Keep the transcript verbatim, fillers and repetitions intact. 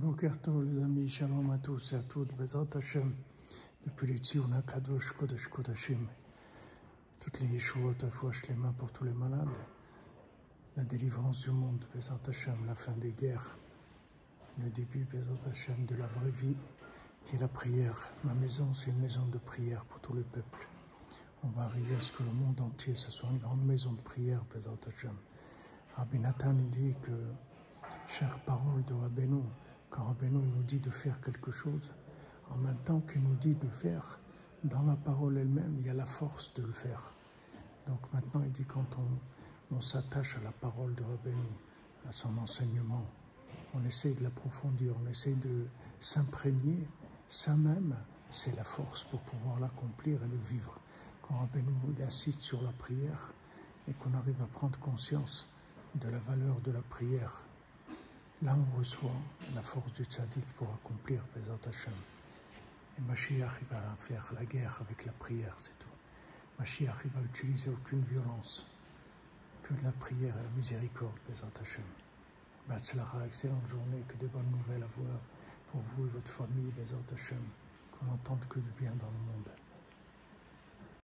Boker Tov, les amis, shalom à tous et à toutes, B'ezrat Hashem. Depuis ici, on a Kadosh Kodesh Kodeshim. Toutes les Yeshuot, à fouache les mains pour tous les malades. La délivrance du monde, B'ezrat Hashem, la fin des guerres. Le début, B'ezrat Hashem, de la vraie vie, qui est la prière. Ma maison, c'est une maison de prière pour tout le peuple. On va arriver à ce que le monde entier, ce soit une grande maison de prière, B'ezrat Hashem. Rabbi Nathan dit que, chère parole de Rabbeinu, quand Rabbeinu nous dit de faire quelque chose, en même temps qu'il nous dit de faire, dans la parole elle-même, il y a la force de le faire. Donc maintenant, il dit quand on, on s'attache à la parole de Rabbeinu, à son enseignement, on essaie de l'approfondir, on essaie de s'imprégner, ça même, c'est la force pour pouvoir l'accomplir et le vivre. Quand Rabbeinu insiste sur la prière et qu'on arrive à prendre conscience de la valeur de la prière, là, on reçoit la force du tzaddik pour accomplir B'ezrat Hashem. Et Mashiach, il va faire la guerre avec la prière, c'est tout. Mashiach, il va utiliser aucune violence, que de la prière et la miséricorde, B'ezrat Hashem. Bats Lara, excellente journée, que de bonnes nouvelles à voir pour vous et votre famille, B'ezrat Hashem, qu'on n'entende que du bien dans le monde.